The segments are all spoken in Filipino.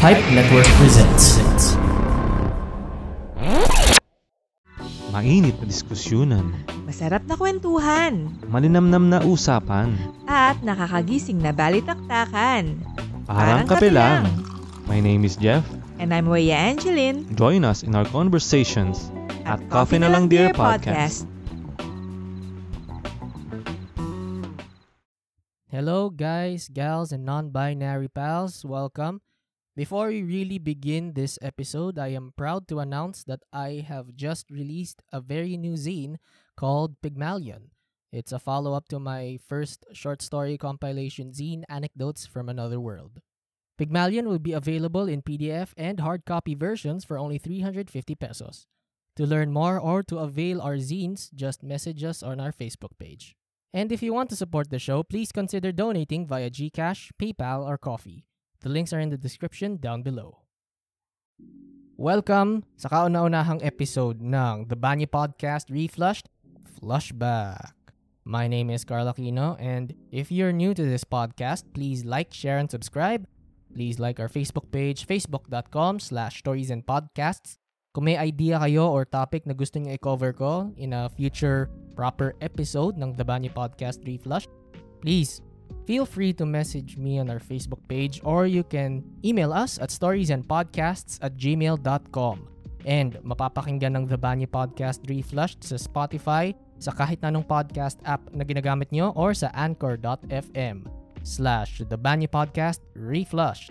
Pipe Network presents. Mainit na diskusyonan, masarap na kwentuhan, maninamnam na usapan, at nakakagising na balitaktakan. Parang kape lang. My name is Jeff. And I'm Weya Angeline. Join us in our conversations at Coffee Nalang Dear Podcast. Hello guys, gals, and non-binary pals. Welcome. Before we really begin this episode, I am proud to announce that I have just released a very new zine called Pygmalion. It's a follow-up to my first short story compilation zine, Anecdotes from Another World. Pygmalion will be available in PDF and hard copy versions for only 350 pesos. To learn more or to avail our zines, just message us on our Facebook page. And if you want to support the show, please consider donating via GCash, PayPal, or Coffee. The links are in the description down below. Welcome sa kauna-unahang episode ng The Banyo Podcast Reflushed, Flushback. My name is Carla Quino, and if you're new to this podcast, please like, share, and subscribe. Please like our Facebook page, facebook.com/storiesandpodcasts. Kung may idea kayo or topic na gusto nyo i-cover ko in a future proper episode ng The Banyo Podcast Reflushed, please feel free to message me on our Facebook page, or you can email us at storiesandpodcasts@gmail.com. And mapapakinggan ng The Banyo Podcast Reflushed sa Spotify, sa kahit anong podcast app na ginagamit nyo, or sa anchor.fm/The Banyo Podcast Reflushed.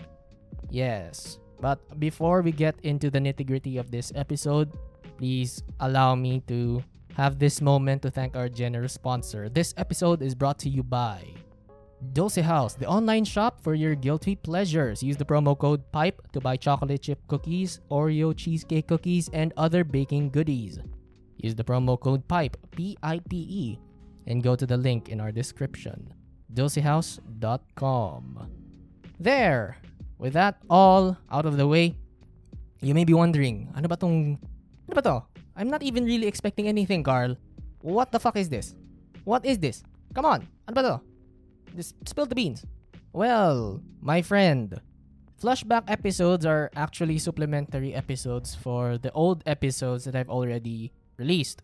Yes, but before we get into the nitty-gritty of this episode, please allow me to have this moment to thank our generous sponsor. This episode is brought to you by Dulce House, the online shop for your guilty pleasures. Use the promo code PIPE to buy chocolate chip cookies, Oreo cheesecake cookies, and other baking goodies. Use the promo code PIPE, P-I-P-E, and go to the link in our description, DulceHouse.com. There! With that all out of the way, you may be wondering, Ano ba to? I'm not even really expecting anything, Carl. What the fuck is this? What is this? Come on! Ano ba to? Just spill the beans. Well, my friend, Flushback episodes are actually supplementary episodes for the old episodes that I've already released.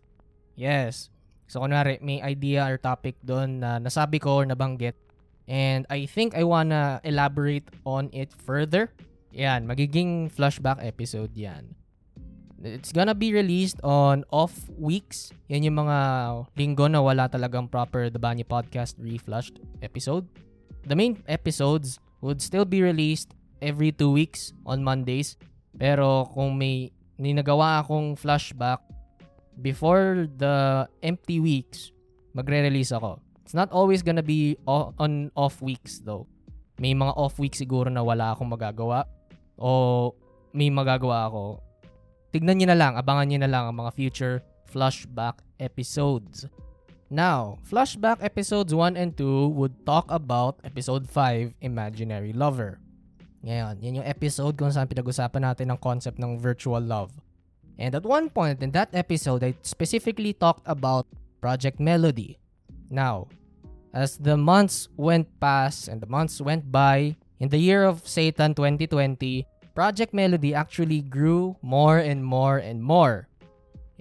Yes. So, kunwari, may idea or topic doon na nasabi ko or nabanggit. And I think I wanna elaborate on it further. Yan, magiging Flushback episode yan. It's gonna be released on off weeks. Yan yung mga linggo na wala talagang proper The Banyo Podcast Reflushed episode. The main episodes would still be released every 2 weeks on Mondays. Pero kung may ninagawa akong flashback before the empty weeks, magre-release ako. It's not always gonna be on off weeks though. May mga off weeks siguro na wala akong magagawa. O may magagawa ako. Tignan nyo na lang, abangan nyo na lang ang mga future Flushback episodes. Now, Flushback episodes 1 and 2 would talk about episode 5, Imaginary Lover. Ngayon, yan yung episode kung saan pinag-usapan natin ang concept ng virtual love. And at one point in that episode, I specifically talked about Project Melody. Now, as the months went past and the months went by, in the year of Satan 2020, Project Melody actually grew more and more and more.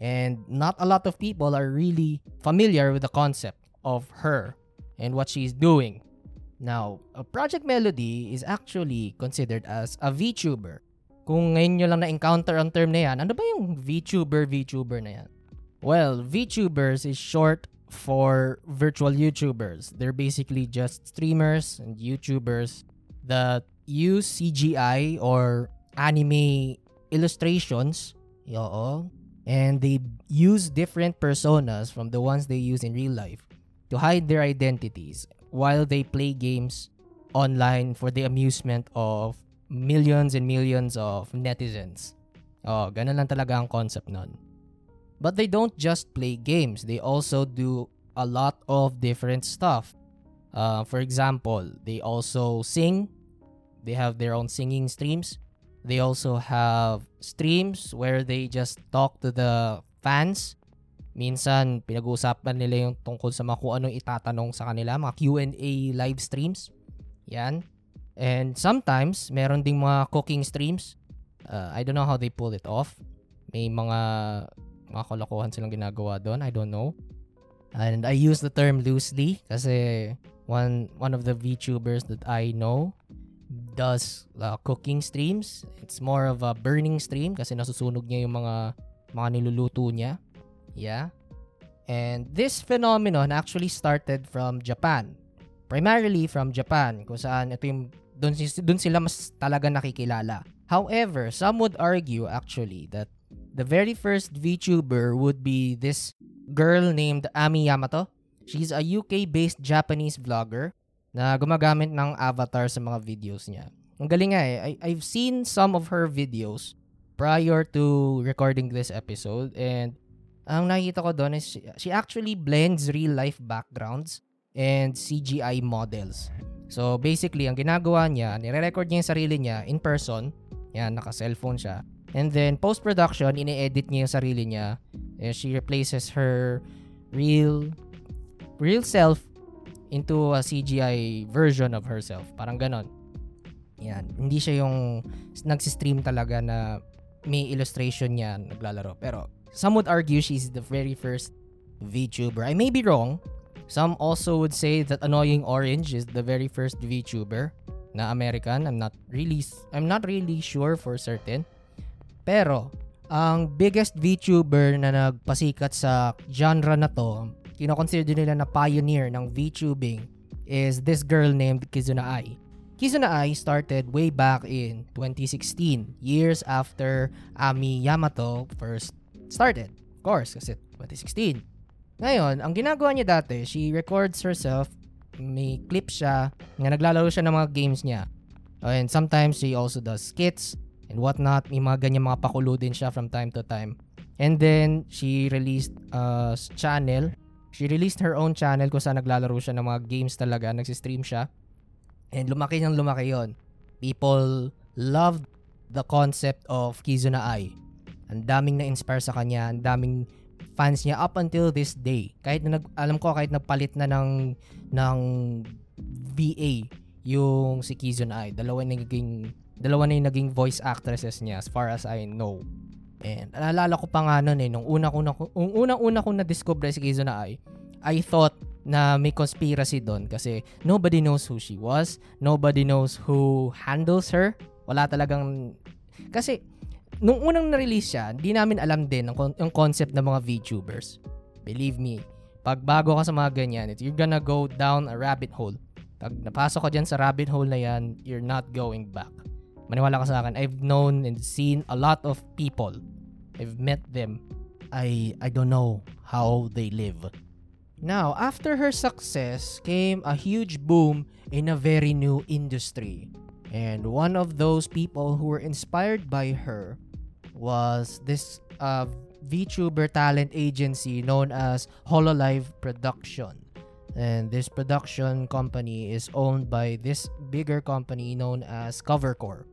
And not a lot of people are really familiar with the concept of her and what she's doing. Now, Project Melody is actually considered as a Vtuber. Kung ngayon nyo lang na-encounter ang term na yan, ano ba yung Vtuber na yan? Well, Vtubers is short for virtual YouTubers. They're basically just streamers and YouTubers that use CGI or anime illustrations, and they use different personas from the ones they use in real life to hide their identities while they play games online for the amusement of millions and millions of netizens. Oh, ganun lang talaga ang concept nun. But they don't just play games. They also do a lot of different stuff. For example, they also sing. They have their own singing streams. They also have streams where they just talk to the fans. Minsan, pinag-uusapan nila yung tungkol sa mga kung anong itatanong sa kanila. Mga Q&A live streams. Yan. And sometimes, meron ding mga cooking streams. I don't know how they pull it off. May mga kalokohan silang ginagawa doon. I don't know. And I use the term loosely kasi one of the VTubers that I know does cooking streams. It's more of a burning stream kasi nasusunog niya yung mga niluluto niya. Yeah. And this phenomenon actually started from Japan. Primarily from Japan, kung saan ito yung doon sila mas talaga nakikilala. However, some would argue actually that the very first VTuber would be this girl named Ami Yamato. She's a UK-based Japanese vlogger na gumagamit ng avatar sa mga videos niya. Ang galing nga eh. I've seen some of her videos prior to recording this episode, and ang nakita ko doon is she actually blends real-life backgrounds and CGI models. So basically, ang ginagawa niya, nire-record niya yung sarili niya in person. Yan, naka-cellphone siya. And then post-production, ini-edit niya yung sarili niya. And she replaces her real self into a CGI version of herself. Parang ganon. Yan, hindi siya yung nagsistream talaga na may illustration niya naglalaro. Pero some would argue she's the very first VTuber. I may be wrong. Some also would say that Annoying Orange is the very first VTuber na American. I'm not really sure for certain. Pero ang biggest VTuber na nagpasikat sa genre na to, kinoconsider nila na pioneer ng VTubing, is this girl named Kizuna Ai. Kizuna Ai started way back in 2016, years after Ami Yamato first started. Of course, kasi 2016. Ngayon, ang ginagawa niya dati, she records herself, may clip siya, na naglalaro siya ng mga games niya. And sometimes she also does skits and whatnot. May mga ganyan mga pakulo din siya from time to time. And then, she released a channel. She released her own channel kung saan naglalaro siya ng mga games talaga. Nagsistream siya. And lumaki niyang lumaki yon. People loved the concept of Kizuna Ai. Ang daming na-inspire sa kanya. Ang daming fans niya up until this day. Alam ko kahit nagpalit na ng VA yung si Kizuna Ai. Dalawa na yung naging voice actresses niya as far as I know. And naalala ko pa nga noon eh, nung unang-una kong na-discover si Kizuna Ai, I thought na may conspiracy doon kasi nobody knows who she was, nobody knows who handles her. Wala talagang, kasi nung unang na-release siya, di namin alam din ang concept ng mga VTubers. Believe me, pag bago ka sa mga ganyan, you're gonna go down a rabbit hole. Pag napasok ka dyan sa rabbit hole na yan, you're not going back. Maniwala ka sa akin, I've known and seen a lot of people. I've met them. I don't know how they live. Now, after her success came a huge boom in a very new industry. And one of those people who were inspired by her was this VTuber talent agency known as Hololive Production. And this production company is owned by this bigger company known as Cover Corp.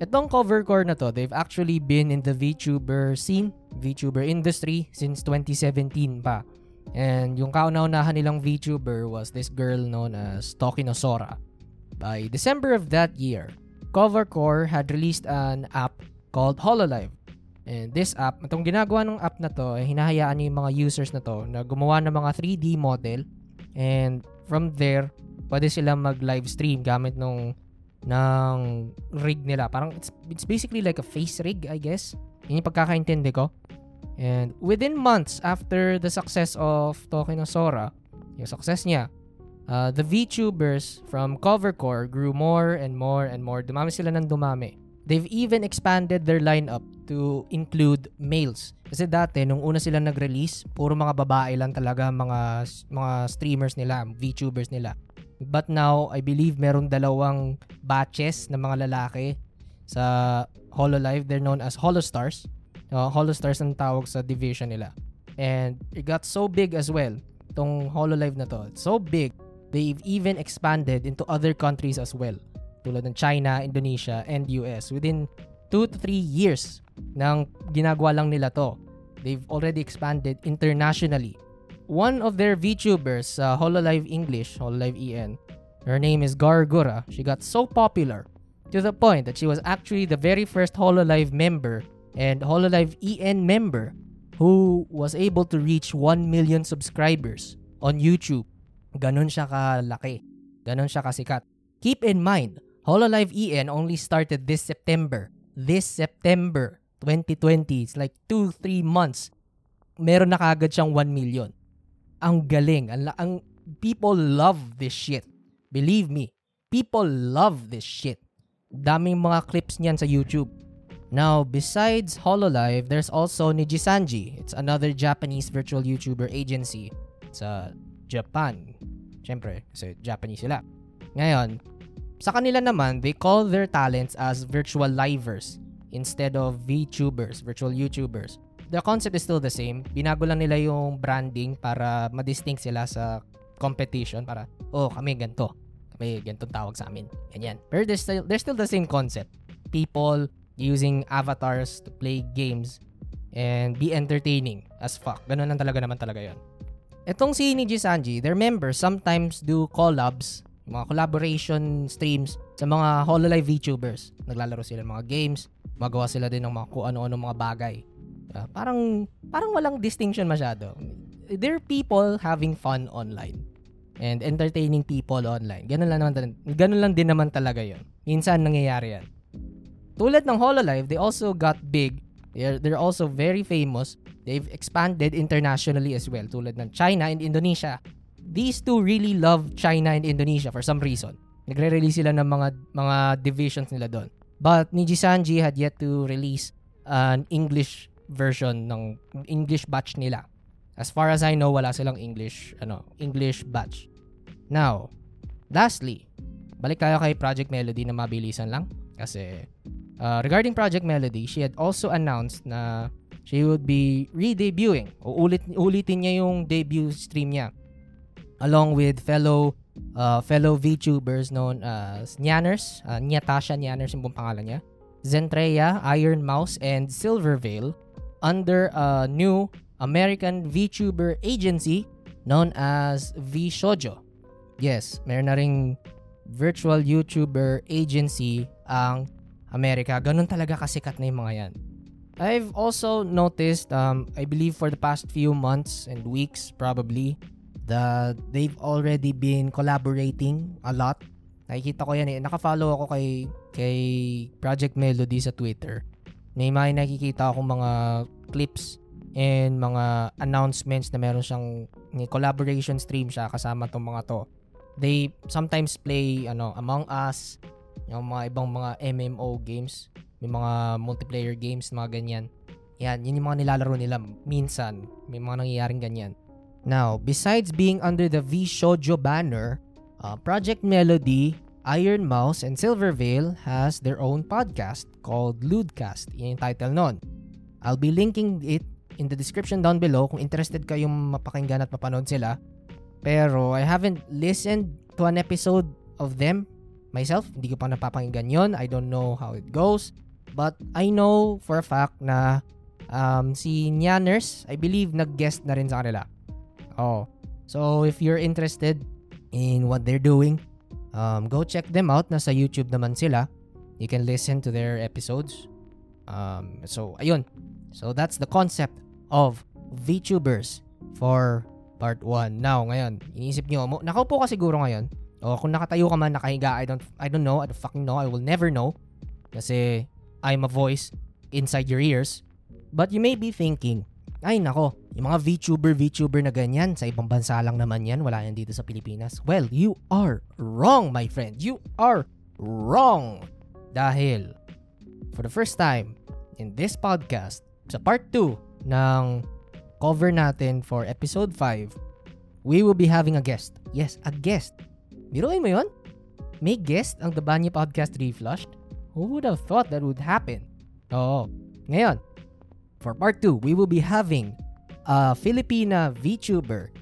Itong Cover Corp na to, they've actually been in the VTuber scene, VTuber industry since 2017 pa. And yung kauna-unahan nilang VTuber was this girl known as Tokino Sora. By December of that year, Cover Corp had released an app called Hololive. And this app, itong ginagawa ng app na to, hinahayaan yung mga users na to na gumawa ng mga 3D model, and from there, pwede sila mag-live stream gamit ng rig nila. Parang it's basically like a face rig, I guess. Yun yung pagkakaintindi ko. And within months after the success of Tokino Sora, yung success niya, the VTubers from Cover Corp grew more and more and more. Dumami sila ng dumami. They've even expanded their lineup to include males. Kasi dati, nung una sila nag-release, puro mga babae lang talaga mga streamers nila, VTubers nila. But now, I believe meron dalawang batches na mga lalaki sa Hololive. They're known as Holostars. Holostars ang tawag sa division nila. And it got so big as well, itong Hololive na to. It's so big, they've even expanded into other countries as well, tulad ng China, Indonesia, and US. Within 2 to 3 years ng ginagawa lang nila to, they've already expanded internationally. One of their VTubers, Hololive English, Hololive EN, Her name is Gawr Gura. She got so popular to the point that she was actually the very first Hololive member and Hololive EN member who was able to reach 1 million subscribers on YouTube. Ganun siya kalaki. Ganun siya kasikat. Keep in mind, Hololive EN only started this September. This September 2020. It's like 2-3 months. Meron na kagad siyang 1 million. Ang galing. Ang people love this shit. Believe me, people love this shit. Daming mga clips niyan sa YouTube. Now, besides Hololive, there's also Nijisanji. It's another Japanese virtual YouTuber agency sa Japan. Siyempre, kasi Japanese sila. Ngayon, sa kanila naman, they call their talents as virtual livers instead of Vtubers, virtual YouTubers. The concept is still the same. Binago lang nila yung branding para madistinct sila sa competition. Para, oh, kami ganito. May ganitong tawag sa amin. Ganyan. Pero they're still the same concept. People using avatars to play games and be entertaining as fuck. Ganun lang talaga naman talaga yun. Itong si Nijisanji, their members sometimes do collabs, mga collaboration streams sa mga Hololive VTubers. Naglalaro sila ng mga games, magawa sila din ng mga kung ano-ano mga bagay. Parang walang distinction masyado. They're people having fun online and entertaining people online. Ganun lang din naman talaga yun. Minsan nangyayari yan. Tulad ng Hololive, they also got big. They're also very famous. They've expanded internationally as well, tulad ng China and Indonesia. These two really love China and Indonesia for some reason. Nagre-release sila ng mga divisions nila doon. But Nijisanji had yet to release an English version ng English batch nila. As far as I know, wala silang English batch. Now, lastly, balik tayo kay Project Melody na mabilisan lang. Kasi regarding Project Melody, she had also announced na she would be re-debuting. Ulitin niya yung debut stream niya. Along with fellow VTubers known as Nyanners, Nyatasha Nyanners yung pangalan niya, Zentreya, Iron Mouse, and Silverveil under a new American VTuber agency known as VShojo. Yes, meron na ring virtual YouTuber agency ang Amerika. Ganun talaga kasikat na yung mga yan. I've also noticed, I believe for the past few months and weeks probably, that they've already been collaborating a lot. Nakikita ko yan eh. Nakafollow ako kay Project Melody sa Twitter. May nakikita akong mga clips and mga announcements na meron siyang collaboration stream siya kasama tong mga to. They sometimes play Among Us, yung mga ibang mga MMO games, may mga multiplayer games, mga ganyan. Yan, yun yung mga nilalaro nila. Minsan, may mga nangyayaring ganyan. Now, besides being under the VShojo banner, Project Melody, Iron Mouse, and Silverveil has their own podcast called Lewdcast. Yan yung title nun. I'll be linking it in the description down below kung interested kayong mapakinggan at mapanood sila. Pero I haven't listened to an episode of them myself. Hindi ko pa napapakinggan yon. I don't know how it goes. But I know for a fact na si Nyanners, I believe, nag-guest na rin sa kanila. Oh. So if you're interested in what they're doing, go check them out. Nasa YouTube naman sila. You can listen to their episodes. So ayun. So that's the concept of VTubers for part 1. Now, ngayon, iniisip nyo, nakaupo ka siguro ngayon, o kung nakatayo ka man, nakahiga, I don't know, I don't fucking know, I will never know, kasi I'm a voice inside your ears. But you may be thinking, ay nako, yung mga VTuber na ganyan, sa ibang bansa lang naman yan, wala yan dito sa Pilipinas. Well, you are wrong, my friend. You are wrong. Dahil, for the first time in this podcast, sa part 2 ng cover natin for episode 5, we will be having a guest. Yes, a guest. Biruin mo yun? May guest ang The Banyo Podcast Reflushed? Who would have thought that would happen? Oo. Ngayon, for part 2, we will be having a Filipina VTuber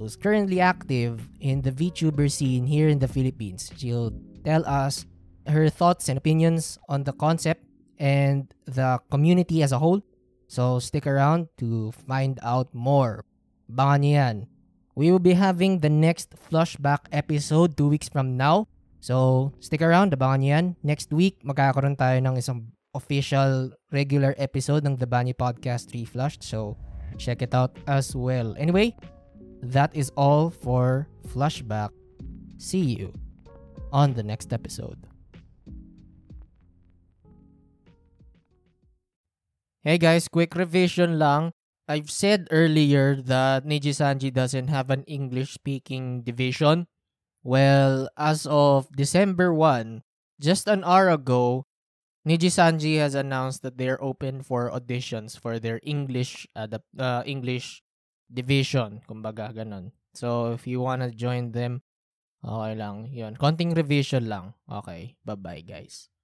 who's currently active in the VTuber scene here in the Philippines. She'll tell us her thoughts and opinions on the concept and the community as a whole. So, stick around to find out more. Abangan nyo yan. We will be having the next Flushback episode 2 weeks from now. So, stick around. Abangan nyo yan. Next week, magkakaroon tayo ng isang official regular episode ng The Banyo Podcast Reflushed. So, check it out as well. Anyway, that is all for Flushback. See you on the next episode. Hey guys, quick revision lang. I've said earlier that Nijisanji doesn't have an English-speaking division. Well, as of December 1, just an hour ago, Nijisanji has announced that they are open for auditions for their English division, kumbaga ganun. So if you wanna join them, okay lang. Yun, konting revision lang. Okay, bye-bye guys.